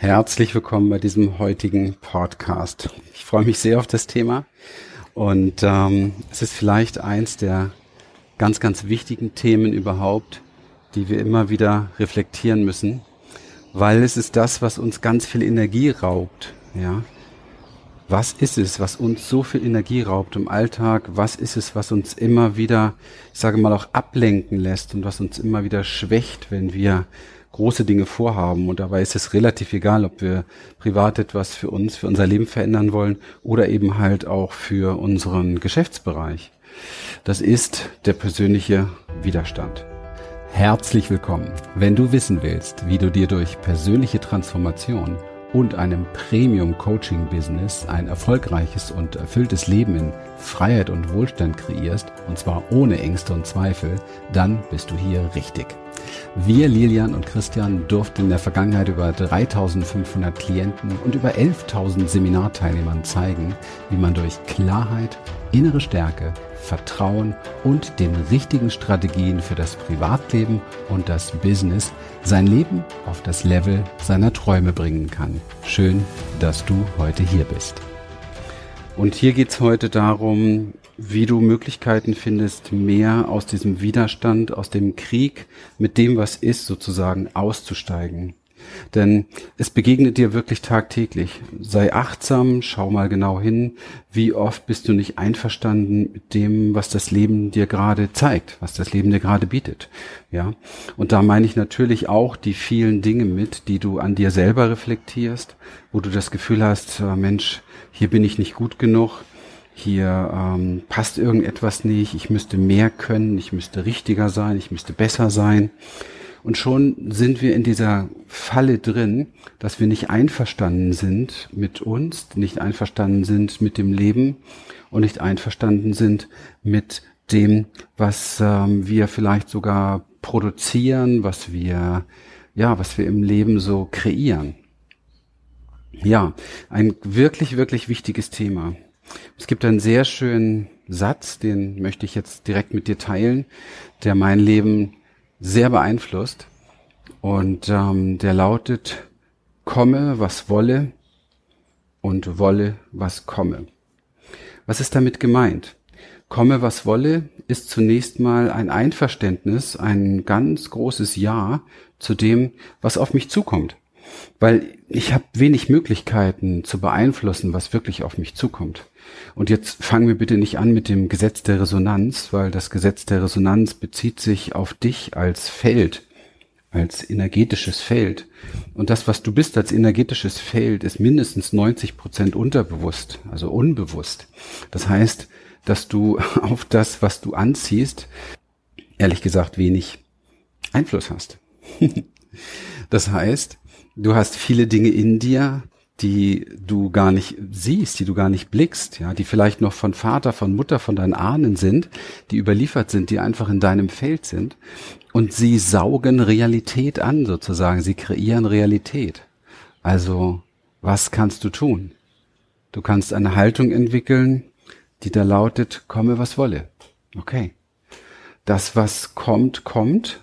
Herzlich willkommen bei diesem heutigen Podcast. Ich freue mich sehr auf das Thema und es ist vielleicht eins der ganz, ganz wichtigen Themen überhaupt, die wir immer wieder reflektieren müssen, weil es ist das, was uns ganz viel Energie raubt. Ja? Was ist es, was uns so viel Energie raubt im Alltag? Was ist es, was uns immer wieder, ich sage mal, auch ablenken lässt und was uns immer wieder schwächt, wenn wir große Dinge vorhaben? Und dabei ist es relativ egal, ob wir privat etwas für uns, für unser Leben verändern wollen oder eben halt auch für unseren Geschäftsbereich. Das ist der persönliche Widerstand. Herzlich willkommen. Wenn du wissen willst, wie du dir durch persönliche Transformation und einem Premium-Coaching-Business ein erfolgreiches und erfülltes Leben in Freiheit und Wohlstand kreierst, und zwar ohne Ängste und Zweifel, dann bist du hier richtig. Wir, Lilian und Christian, durften in der Vergangenheit über 3.500 Klienten und über 11.000 Seminarteilnehmern zeigen, wie man durch Klarheit, innere Stärke, Vertrauen und den richtigen Strategien für das Privatleben und das Business sein Leben auf das Level seiner Träume bringen kann. Schön, dass du heute hier bist. Und hier geht's heute darum, wie du Möglichkeiten findest, mehr aus diesem Widerstand, aus dem Krieg, mit dem, was ist, sozusagen auszusteigen. Denn es begegnet dir wirklich tagtäglich. Sei achtsam, schau mal genau hin, wie oft bist du nicht einverstanden mit dem, was das Leben dir gerade zeigt, was das Leben dir gerade bietet. Ja? Und da meine ich natürlich auch die vielen Dinge mit, die du an dir selber reflektierst, wo du das Gefühl hast, Mensch, hier bin ich nicht gut genug, hier passt irgendetwas nicht, ich müsste mehr können, ich müsste richtiger sein, ich müsste besser sein. Und schon sind wir in dieser Falle drin, dass wir nicht einverstanden sind mit uns, nicht einverstanden sind mit dem Leben und nicht einverstanden sind mit dem, was wir vielleicht sogar produzieren, was wir im Leben so kreieren. Ja, ein wirklich, wirklich wichtiges Thema. Es gibt einen sehr schönen Satz, den möchte ich jetzt direkt mit dir teilen, der mein Leben sehr beeinflusst und der lautet: komme, was wolle, und wolle, was komme. Was ist damit gemeint? Komme, was wolle, ist zunächst mal ein Einverständnis, ein ganz großes Ja zu dem, was auf mich zukommt. Weil ich habe wenig Möglichkeiten zu beeinflussen, was wirklich auf mich zukommt. Und jetzt fangen wir bitte nicht an mit dem Gesetz der Resonanz, weil das Gesetz der Resonanz bezieht sich auf dich als Feld, als energetisches Feld. Und das, was du bist als energetisches Feld, ist mindestens 90% unterbewusst, also unbewusst. Das heißt, dass du auf das, was du anziehst, ehrlich gesagt wenig Einfluss hast. Das heißt, du hast viele Dinge in dir, die du gar nicht siehst, die du gar nicht blickst, ja, die vielleicht noch von Vater, von Mutter, von deinen Ahnen sind, die überliefert sind, die einfach in deinem Feld sind, und sie saugen Realität an sozusagen, sie kreieren Realität. Also, was kannst du tun? Du kannst eine Haltung entwickeln, die da lautet: komme, was wolle. Okay. Das, was kommt, kommt.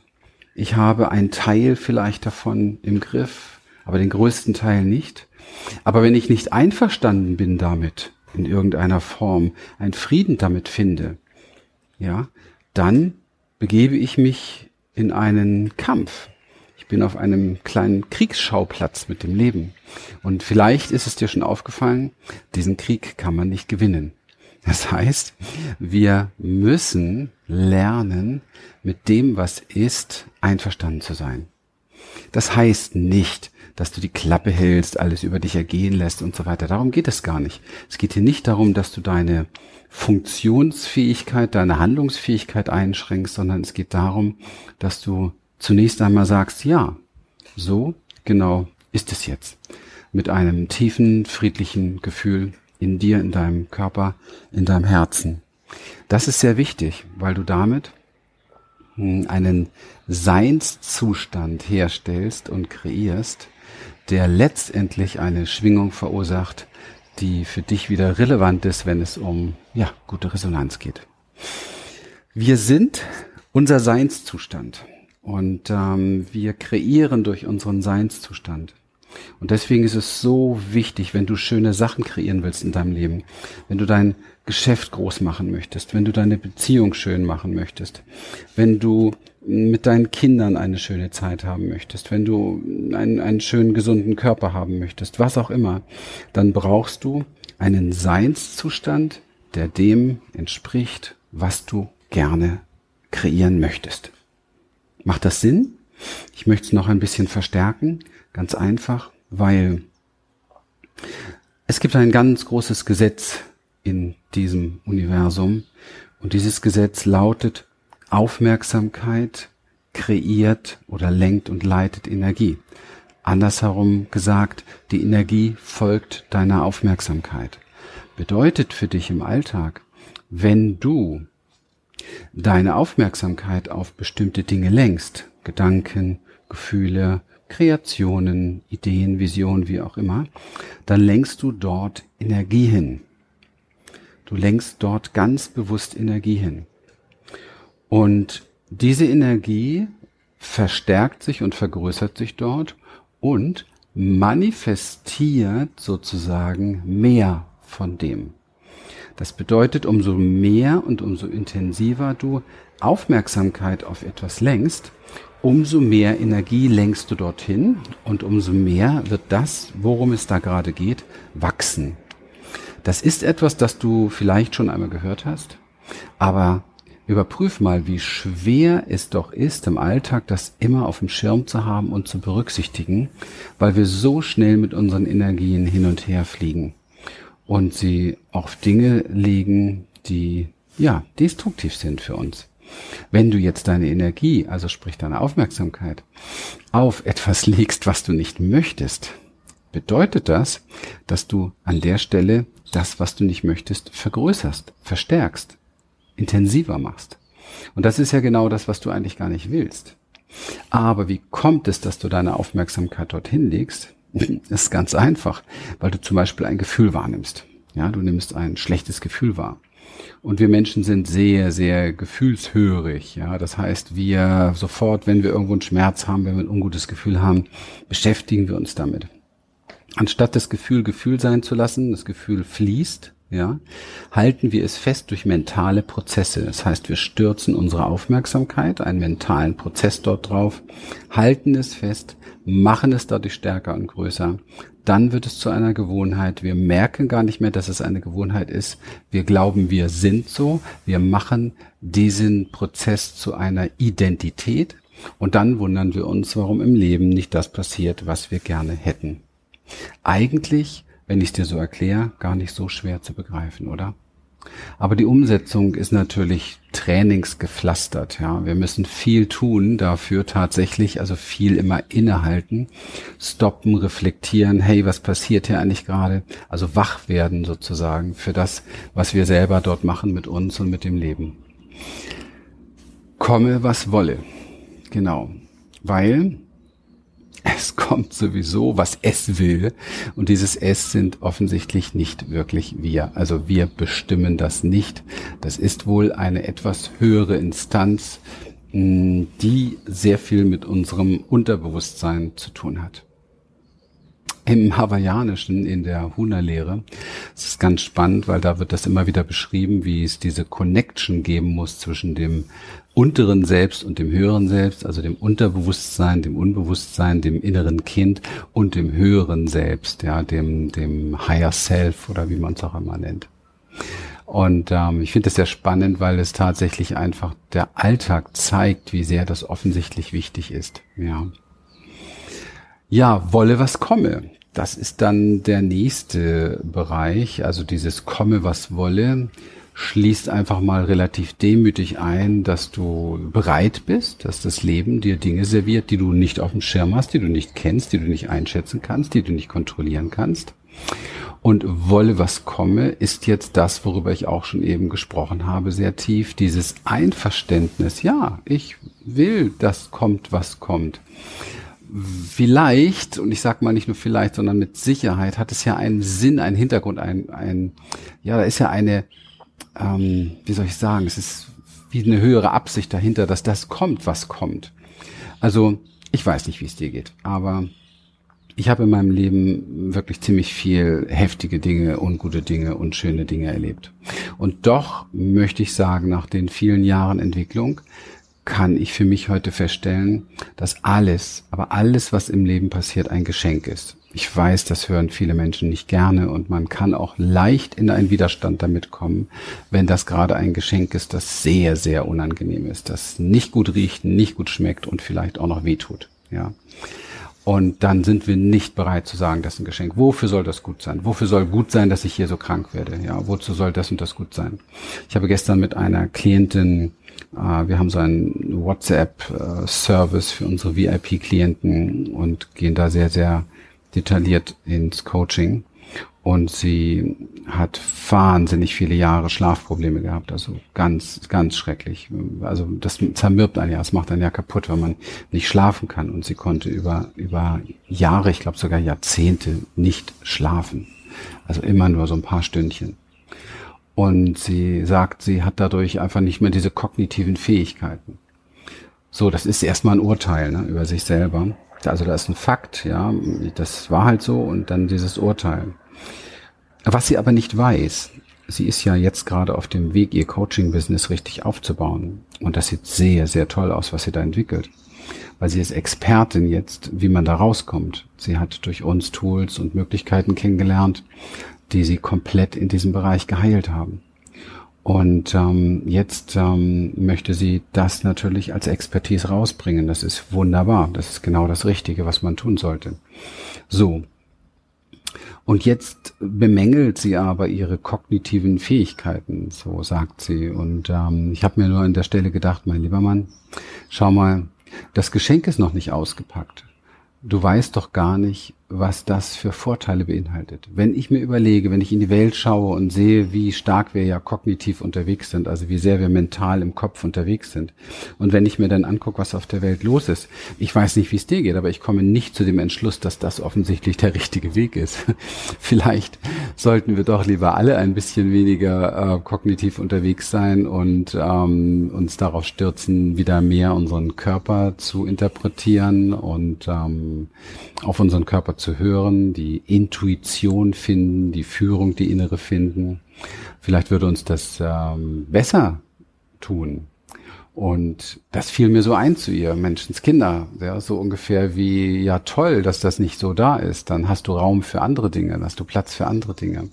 Ich habe einen Teil vielleicht davon im Griff, aber den größten Teil nicht. Aber wenn ich nicht einverstanden bin damit, in irgendeiner Form, einen Frieden damit finde, ja, dann begebe ich mich in einen Kampf. Ich bin auf einem kleinen Kriegsschauplatz mit dem Leben. Und vielleicht ist es dir schon aufgefallen, diesen Krieg kann man nicht gewinnen. Das heißt, wir müssen lernen, mit dem, was ist, einverstanden zu sein. Das heißt nicht, dass du die Klappe hältst, alles über dich ergehen lässt und so weiter. Darum geht es gar nicht. Es geht hier nicht darum, dass du deine Funktionsfähigkeit, deine Handlungsfähigkeit einschränkst, sondern es geht darum, dass du zunächst einmal sagst: ja, so genau ist es jetzt. Mit einem tiefen, friedlichen Gefühl in dir, in deinem Körper, in deinem Herzen. Das ist sehr wichtig, weil du damit einen Seinszustand herstellst und kreierst, der letztendlich eine Schwingung verursacht, die für dich wieder relevant ist, wenn es um gute Resonanz geht. Wir sind unser Seinszustand und wir kreieren durch unseren Seinszustand. Und deswegen ist es so wichtig, wenn du schöne Sachen kreieren willst in deinem Leben, wenn du dein Geschäft groß machen möchtest, wenn du deine Beziehung schön machen möchtest, wenn du mit deinen Kindern eine schöne Zeit haben möchtest, wenn du einen schönen, gesunden Körper haben möchtest, was auch immer, dann brauchst du einen Seinszustand, der dem entspricht, was du gerne kreieren möchtest. Macht das Sinn? Ich möchte es noch ein bisschen verstärken, ganz einfach, weil es gibt ein ganz großes Gesetz in diesem Universum und dieses Gesetz lautet: Aufmerksamkeit kreiert oder lenkt und leitet Energie. Andersherum gesagt, die Energie folgt deiner Aufmerksamkeit. Bedeutet für dich im Alltag, wenn du deine Aufmerksamkeit auf bestimmte Dinge lenkst, Gedanken, Gefühle, Kreationen, Ideen, Visionen, wie auch immer, dann lenkst du dort Energie hin. Du lenkst dort ganz bewusst Energie hin. Und diese Energie verstärkt sich und vergrößert sich dort und manifestiert sozusagen mehr von dem. Das bedeutet, umso mehr und umso intensiver du Aufmerksamkeit auf etwas lenkst, umso mehr Energie lenkst du dorthin und umso mehr wird das, worum es da gerade geht, wachsen. Das ist etwas, das du vielleicht schon einmal gehört hast, aber überprüf mal, wie schwer es doch ist, im Alltag das immer auf dem Schirm zu haben und zu berücksichtigen, weil wir so schnell mit unseren Energien hin und her fliegen und sie auf Dinge legen, die ja destruktiv sind für uns. Wenn du jetzt deine Energie, also sprich deine Aufmerksamkeit, auf etwas legst, was du nicht möchtest, bedeutet das, dass du an der Stelle das, was du nicht möchtest, vergrößerst, verstärkst, intensiver machst. Und das ist ja genau das, was du eigentlich gar nicht willst. Aber wie kommt es, dass du deine Aufmerksamkeit dorthin legst? Das ist ganz einfach, weil du zum Beispiel ein Gefühl wahrnimmst. Ja, du nimmst ein schlechtes Gefühl wahr. Und wir Menschen sind sehr, sehr gefühlshörig. Ja, das heißt, wir sofort, wenn wir irgendwo einen Schmerz haben, wenn wir ein ungutes Gefühl haben, beschäftigen wir uns damit. Anstatt das Gefühl sein zu lassen, das Gefühl fließt, ja, halten wir es fest durch mentale Prozesse. Das heißt, wir stürzen unsere Aufmerksamkeit, einen mentalen Prozess dort drauf, halten es fest, machen es dadurch stärker und größer. Dann wird es zu einer Gewohnheit. Wir merken gar nicht mehr, dass es eine Gewohnheit ist. Wir glauben, wir sind so. Wir machen diesen Prozess zu einer Identität. Und dann wundern wir uns, warum im Leben nicht das passiert, was wir gerne hätten. Eigentlich, wenn ich es dir so erkläre, gar nicht so schwer zu begreifen, oder? Aber die Umsetzung ist natürlich trainingsgepflastert, ja. Wir müssen viel tun dafür tatsächlich, also viel immer innehalten, stoppen, reflektieren, hey, was passiert hier eigentlich gerade? Also wach werden sozusagen für das, was wir selber dort machen mit uns und mit dem Leben. Komme, was wolle. Genau. Weil es kommt sowieso, was es will. Und dieses Es sind offensichtlich nicht wirklich wir. Also wir bestimmen das nicht. Das ist wohl eine etwas höhere Instanz, die sehr viel mit unserem Unterbewusstsein zu tun hat. Im Hawaiianischen, in der Huna-Lehre, ist es ganz spannend, weil da wird das immer wieder beschrieben, wie es diese Connection geben muss zwischen dem unteren Selbst und dem höheren Selbst, also dem Unterbewusstsein, dem Unbewusstsein, dem inneren Kind und dem höheren Selbst, ja, dem Higher Self oder wie man es auch immer nennt. Und ich finde das sehr spannend, weil es tatsächlich einfach der Alltag zeigt, wie sehr das offensichtlich wichtig ist. Ja, wolle was komme. Das ist dann der nächste Bereich, also dieses komme, was wolle, schließt einfach mal relativ demütig ein, dass du bereit bist, dass das Leben dir Dinge serviert, die du nicht auf dem Schirm hast, die du nicht kennst, die du nicht einschätzen kannst, die du nicht kontrollieren kannst. Und wolle was komme ist jetzt das, worüber ich auch schon eben gesprochen habe, sehr tief, dieses Einverständnis. Ja, ich will, dass kommt, was kommt. Vielleicht, und ich sag mal nicht nur vielleicht, sondern mit Sicherheit hat es ja einen Sinn, einen Hintergrund, ja, da ist ja eine, wie soll ich sagen, es ist wie eine höhere Absicht dahinter, dass das kommt, was kommt. Also, ich weiß nicht, wie es dir geht, aber Ich habe in meinem Leben wirklich ziemlich viel heftige Dinge, ungute Dinge und schöne Dinge erlebt. Und doch möchte ich sagen, nach den vielen Jahren Entwicklung kann ich für mich heute feststellen, dass alles, aber alles, was im Leben passiert, ein Geschenk ist. Ich weiß, das hören viele Menschen nicht gerne und man kann auch leicht in einen Widerstand damit kommen, wenn das gerade ein Geschenk ist, das sehr, sehr unangenehm ist, das nicht gut riecht, nicht gut schmeckt und vielleicht auch noch wehtut. Ja. Und dann sind wir nicht bereit zu sagen, das ist ein Geschenk. Wofür soll das gut sein? Wofür soll gut sein, dass ich hier so krank werde? Ja, wozu soll das und das gut sein? Ich habe gestern mit einer Klientin, wir haben so einen WhatsApp-Service für unsere VIP-Klienten und gehen da sehr, sehr detailliert ins Coaching. Und sie hat wahnsinnig viele Jahre Schlafprobleme gehabt, also ganz, ganz schrecklich. Also das zermürbt einen ja, es macht einen ja kaputt, wenn man nicht schlafen kann. Und sie konnte über Jahre, ich glaube sogar Jahrzehnte nicht schlafen. Also immer nur so ein paar Stündchen. Und sie sagt, sie hat dadurch einfach nicht mehr diese kognitiven Fähigkeiten. So, das ist erstmal ein Urteil, ne, über sich selber. Also da ist ein Fakt, ja, das war halt so und dann dieses Urteil. Was sie aber nicht weiß, sie ist ja jetzt gerade auf dem Weg, ihr Coaching-Business richtig aufzubauen. Und das sieht sehr, sehr toll aus, was sie da entwickelt. Weil sie ist Expertin jetzt, wie man da rauskommt. Sie hat durch uns Tools und Möglichkeiten kennengelernt, die sie komplett in diesem Bereich geheilt haben. Und jetzt möchte sie das natürlich als Expertise rausbringen. Das ist wunderbar. Das ist genau das Richtige, was man tun sollte. So. Und jetzt bemängelt sie aber ihre kognitiven Fähigkeiten, so sagt sie. Und ich habe mir nur an der Stelle gedacht, mein lieber Mann, schau mal, das Geschenk ist noch nicht ausgepackt. Du weißt doch gar nicht, was das für Vorteile beinhaltet. Wenn ich mir überlege, wenn ich in die Welt schaue und sehe, wie stark wir ja kognitiv unterwegs sind, also wie sehr wir mental im Kopf unterwegs sind, und wenn ich mir dann angucke, was auf der Welt los ist, ich weiß nicht, wie es dir geht, aber ich komme nicht zu dem Entschluss, dass das offensichtlich der richtige Weg ist. Vielleicht sollten wir doch lieber alle ein bisschen weniger kognitiv unterwegs sein und uns darauf stürzen, wieder mehr unseren Körper zu interpretieren und auf unseren Körper zu hören, die Intuition finden, die Führung, die innere finden. Vielleicht würde uns das besser tun. Und das fiel mir so ein zu ihr, Menschenskinder, ja, so ungefähr wie, ja toll, dass das nicht so da ist. Dann hast du Raum für andere Dinge, dann hast du Platz für andere Dinge.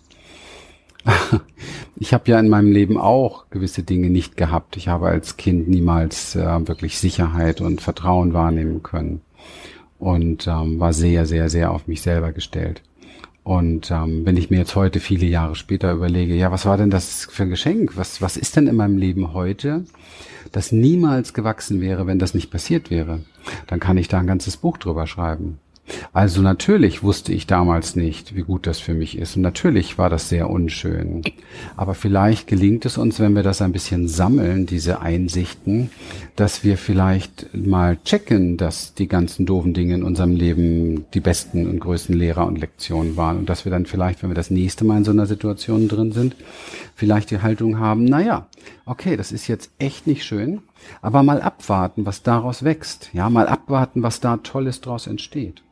Ich habe ja in meinem Leben auch gewisse Dinge nicht gehabt. Ich habe als Kind niemals wirklich Sicherheit und Vertrauen wahrnehmen können. Und war sehr, sehr, sehr auf mich selber gestellt. Und wenn ich mir jetzt heute viele Jahre später überlege, ja, was war denn das für ein Geschenk? Was ist denn in meinem Leben heute, das niemals gewachsen wäre, wenn das nicht passiert wäre? Dann kann ich da ein ganzes Buch drüber schreiben. Also natürlich wusste ich damals nicht, wie gut das für mich ist. Und natürlich war das sehr unschön. Aber vielleicht gelingt es uns, wenn wir das ein bisschen sammeln, diese Einsichten, dass wir vielleicht mal checken, dass die ganzen doofen Dinge in unserem Leben die besten und größten Lehrer und Lektionen waren. Und dass wir dann vielleicht, wenn wir das nächste Mal in so einer Situation drin sind, vielleicht die Haltung haben, naja, okay, das ist jetzt echt nicht schön, aber mal abwarten, was daraus wächst. Ja, mal abwarten, was da Tolles draus entsteht.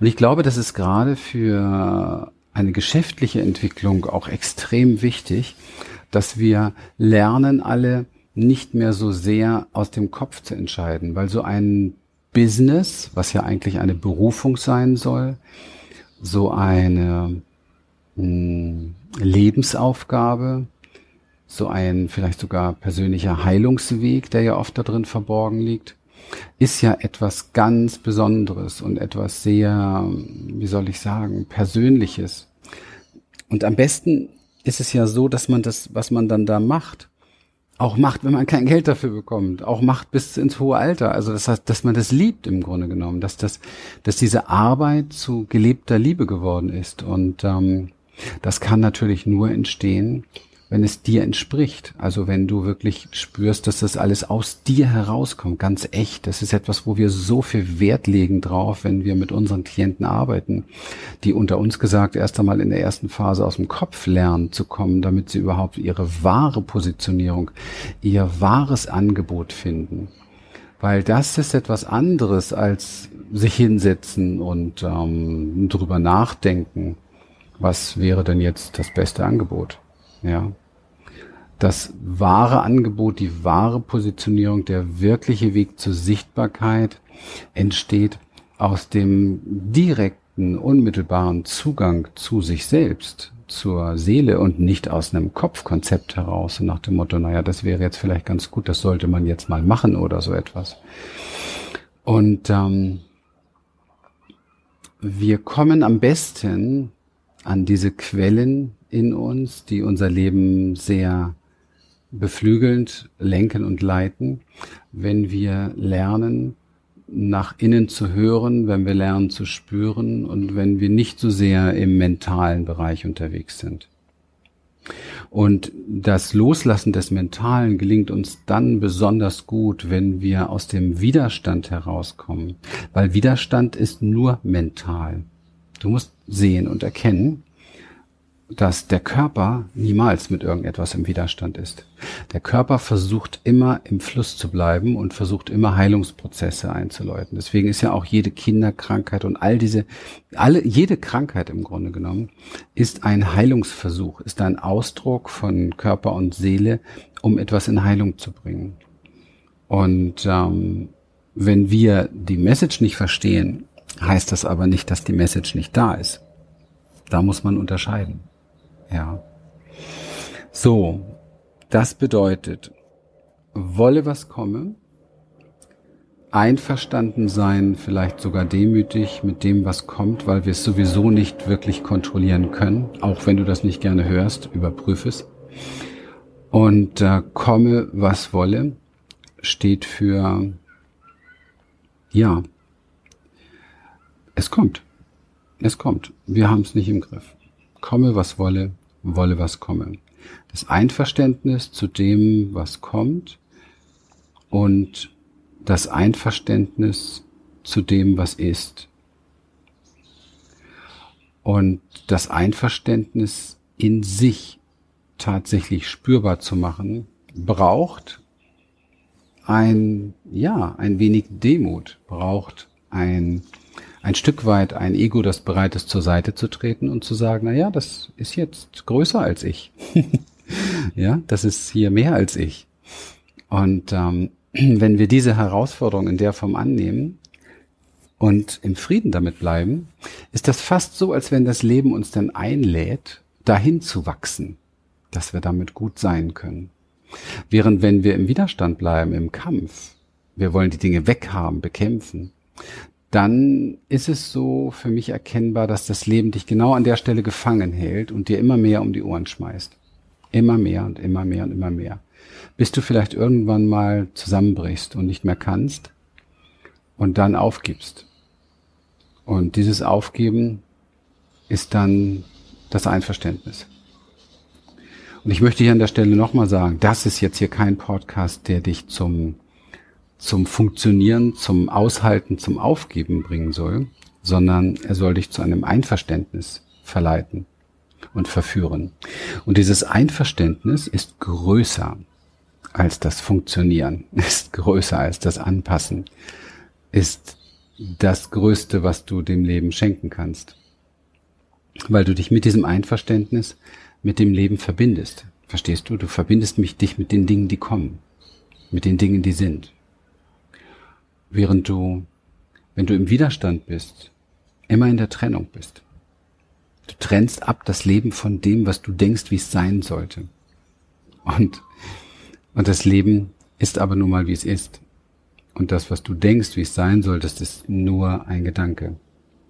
Und ich glaube, das ist gerade für eine geschäftliche Entwicklung auch extrem wichtig, dass wir lernen, alle nicht mehr so sehr aus dem Kopf zu entscheiden, weil so ein Business, was ja eigentlich eine Berufung sein soll, so eine Lebensaufgabe, so ein vielleicht sogar persönlicher Heilungsweg, der ja oft da drin verborgen liegt, ist ja etwas ganz Besonderes und etwas sehr, wie soll ich sagen, Persönliches. Und am besten ist es ja so, dass man das, was man dann da macht, auch macht, wenn man kein Geld dafür bekommt, auch macht bis ins hohe Alter. Also das heißt, dass man das liebt im Grunde genommen, dass diese Arbeit zu gelebter Liebe geworden ist. Und das kann natürlich nur entstehen, wenn es dir entspricht, also wenn du wirklich spürst, dass das alles aus dir herauskommt, ganz echt. Das ist etwas, wo wir so viel Wert legen drauf, wenn wir mit unseren Klienten arbeiten, die unter uns gesagt erst einmal in der ersten Phase aus dem Kopf lernen zu kommen, damit sie überhaupt ihre wahre Positionierung, ihr wahres Angebot finden. Weil das ist etwas anderes als sich hinsetzen und drüber nachdenken, was wäre denn jetzt das beste Angebot. Ja, das wahre Angebot, die wahre Positionierung, der wirkliche Weg zur Sichtbarkeit entsteht aus dem direkten, unmittelbaren Zugang zu sich selbst, zur Seele und nicht aus einem Kopfkonzept heraus und nach dem Motto, naja, das wäre jetzt vielleicht ganz gut, das sollte man jetzt mal machen oder so etwas. Und wir kommen am besten an diese Quellen in uns, die unser Leben sehr beflügelnd lenken und leiten, wenn wir lernen, nach innen zu hören, wenn wir lernen zu spüren und wenn wir nicht so sehr im mentalen Bereich unterwegs sind. Und das Loslassen des Mentalen gelingt uns dann besonders gut, wenn wir aus dem Widerstand herauskommen, weil Widerstand ist nur mental. Du musst sehen und erkennen, dass der Körper niemals mit irgendetwas im Widerstand ist. Der Körper versucht immer im Fluss zu bleiben und versucht immer Heilungsprozesse einzuläuten. Deswegen ist ja auch jede Kinderkrankheit und jede Krankheit im Grunde genommen ist ein Heilungsversuch, ist ein Ausdruck von Körper und Seele, um etwas in Heilung zu bringen. Und wenn wir die Message nicht verstehen, heißt das aber nicht, dass die Message nicht da ist. Da muss man unterscheiden. Ja. So, das bedeutet, wolle was komme, einverstanden sein, vielleicht sogar demütig mit dem, was kommt, weil wir es sowieso nicht wirklich kontrollieren können, auch wenn du das nicht gerne hörst, überprüfe es. Und komme, was wolle, steht für, ja, es kommt. Es kommt. Wir haben es nicht im Griff. Komme, was wolle, wolle, was komme. Das Einverständnis zu dem, was kommt und das Einverständnis zu dem, was ist. Und das Einverständnis in sich tatsächlich spürbar zu machen, braucht ein wenig Demut, braucht ein Stück weit ein Ego, das bereit ist, zur Seite zu treten und zu sagen, naja, das ist jetzt größer als ich. Ja, das ist hier mehr als ich. Und wenn wir diese Herausforderung in der Form annehmen und im Frieden damit bleiben, ist das fast so, als wenn das Leben uns dann einlädt, dahin zu wachsen, dass wir damit gut sein können. Während wenn wir im Widerstand bleiben, im Kampf, wir wollen die Dinge weghaben, bekämpfen, dann ist es so für mich erkennbar, dass das Leben dich genau an der Stelle gefangen hält und dir immer mehr um die Ohren schmeißt. Immer mehr und immer mehr und immer mehr. Bis du vielleicht irgendwann mal zusammenbrichst und nicht mehr kannst und dann aufgibst. Und dieses Aufgeben ist dann das Einverständnis. Und ich möchte hier an der Stelle nochmal sagen, das ist jetzt hier kein Podcast, der dich zum Funktionieren, zum Aushalten, zum Aufgeben bringen soll, sondern er soll dich zu einem Einverständnis verleiten und verführen. Und dieses Einverständnis ist größer als das Funktionieren, ist größer als das Anpassen, ist das Größte, was du dem Leben schenken kannst, weil du dich mit diesem Einverständnis mit dem Leben verbindest. Verstehst du? Du verbindest dich mit den Dingen, die kommen, mit den Dingen, die sind. Während du, wenn du im Widerstand bist, immer in der Trennung bist. Du trennst ab das Leben von dem, was du denkst, wie es sein sollte. Und das Leben ist aber nur mal, wie es ist. Und das, was du denkst, wie es sein solltest, ist nur ein Gedanke.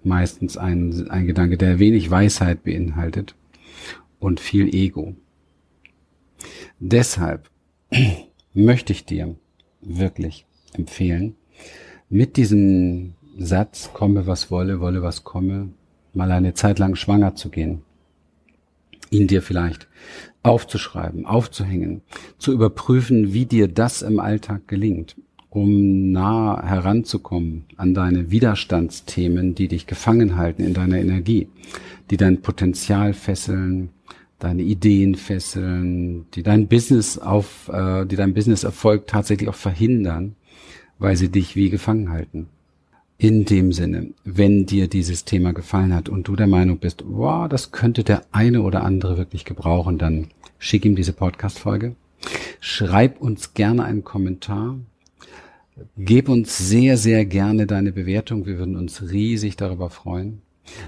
Meistens ein Gedanke, der wenig Weisheit beinhaltet und viel Ego. Deshalb möchte ich dir wirklich empfehlen, mit diesem Satz, komme was wolle, wolle was komme, mal eine Zeit lang schwanger zu gehen. Ihn dir vielleicht aufzuschreiben, aufzuhängen, zu überprüfen, wie dir das im Alltag gelingt, um nah heranzukommen an deine Widerstandsthemen, die dich gefangen halten in deiner Energie, die dein Potenzial fesseln, deine Ideen fesseln, die dein Businesserfolg tatsächlich auch verhindern, weil sie dich wie gefangen halten. In dem Sinne, wenn dir dieses Thema gefallen hat und du der Meinung bist, wow, das könnte der eine oder andere wirklich gebrauchen, dann schick ihm diese Podcast-Folge. Schreib uns gerne einen Kommentar. Gib uns sehr, sehr gerne deine Bewertung. Wir würden uns riesig darüber freuen.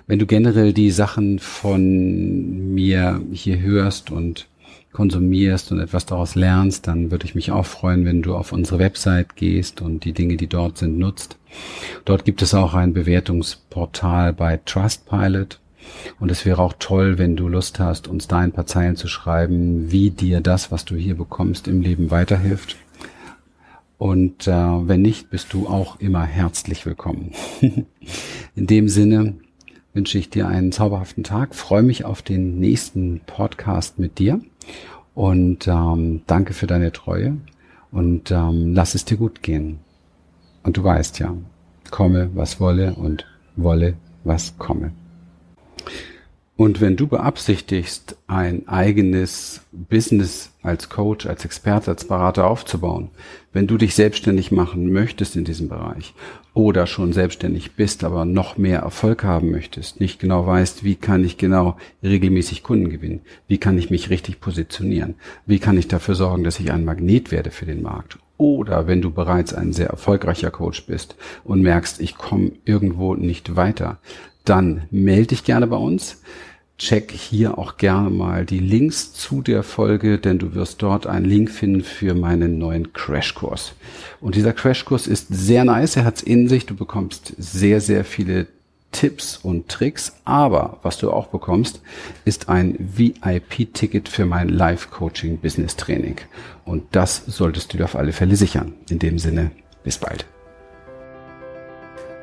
Wenn du generell die Sachen von mir hier hörst und konsumierst und etwas daraus lernst, dann würde ich mich auch freuen, wenn du auf unsere Website gehst und die Dinge, die dort sind, nutzt. Dort gibt es auch ein Bewertungsportal bei Trustpilot. Und es wäre auch toll, wenn du Lust hast, uns da ein paar Zeilen zu schreiben, wie dir das, was du hier bekommst, im Leben weiterhilft. Und wenn nicht, bist du auch immer herzlich willkommen. In dem Sinne wünsche ich dir einen zauberhaften Tag, freue mich auf den nächsten Podcast mit dir und danke für deine Treue und lass es dir gut gehen. Und du weißt ja, komme, was wolle und wolle, was komme. Und wenn du beabsichtigst, ein eigenes Business als Coach, als Experte, als Berater aufzubauen, wenn du dich selbstständig machen möchtest in diesem Bereich oder schon selbstständig bist, aber noch mehr Erfolg haben möchtest, nicht genau weißt, wie kann ich genau regelmäßig Kunden gewinnen, wie kann ich mich richtig positionieren, wie kann ich dafür sorgen, dass ich ein Magnet werde für den Markt. Oder wenn du bereits ein sehr erfolgreicher Coach bist und merkst, ich komme irgendwo nicht weiter, dann melde dich gerne bei uns. Check hier auch gerne mal die Links zu der Folge, denn du wirst dort einen Link finden für meinen neuen Crashkurs. Und dieser Crashkurs ist sehr nice, er hat es in sich, du bekommst sehr, sehr viele Tipps und Tricks, aber was du auch bekommst, ist ein VIP-Ticket für mein Live-Coaching-Business-Training. Und das solltest du dir auf alle Fälle sichern. In dem Sinne, bis bald.